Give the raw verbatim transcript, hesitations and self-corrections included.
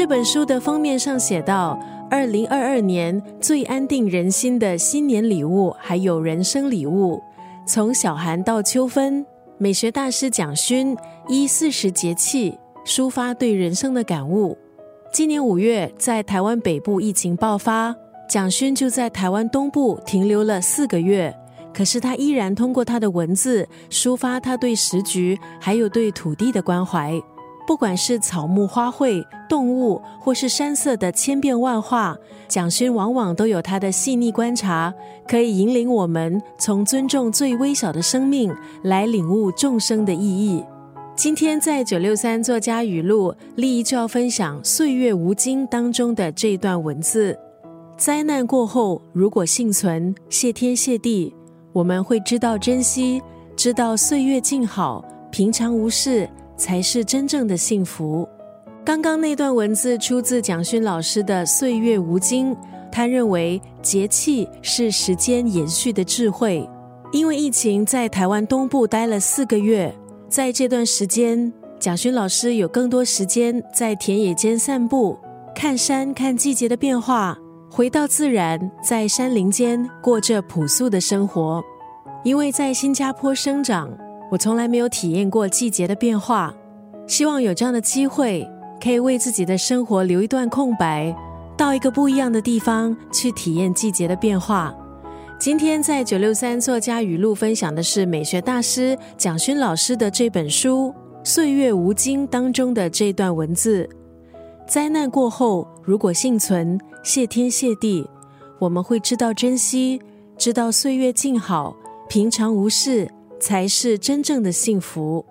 这本书的封面上写道，二零二二年最安定人心的新年礼物还有人生礼物，从小寒到秋分，美学大师蒋勋依四时节气抒发对人生的感悟。今年五月，在台湾北部疫情爆发，蒋勋就在台湾东部停留了四个月，可是他依然通过他的文字抒发他对时局还有对土地的关怀。不管是草木花卉、动物或是山色的千变万化，蒋勋往往都有他的细腻观察，可以引领我们从尊重最微小的生命来领悟众生的意义。今天在九六三作家语录，立一就要分享《岁月无惊》当中的这段文字：灾难过后，如果幸存，谢天谢地，我们会知道珍惜，知道岁月静好，平常无事才是真正的幸福。刚刚那段文字出自蒋勋老师的《岁月无惊》，他认为节气是时间延续的智慧。因为疫情在台湾东部待了四个月，在这段时间，蒋勋老师有更多时间在田野间散步，看山，看季节的变化，回到自然，在山林间过着朴素的生活。因为在新加坡生长，我从来没有体验过季节的变化，希望有这样的机会，可以为自己的生活留一段空白，到一个不一样的地方去体验季节的变化。今天在九六三作家语录分享的是美学大师蒋勋老师的这本书《岁月无惊》当中的这段文字：灾难过后，如果幸存，谢天谢地，我们会知道珍惜，知道岁月静好，平常无事才是真正的幸福。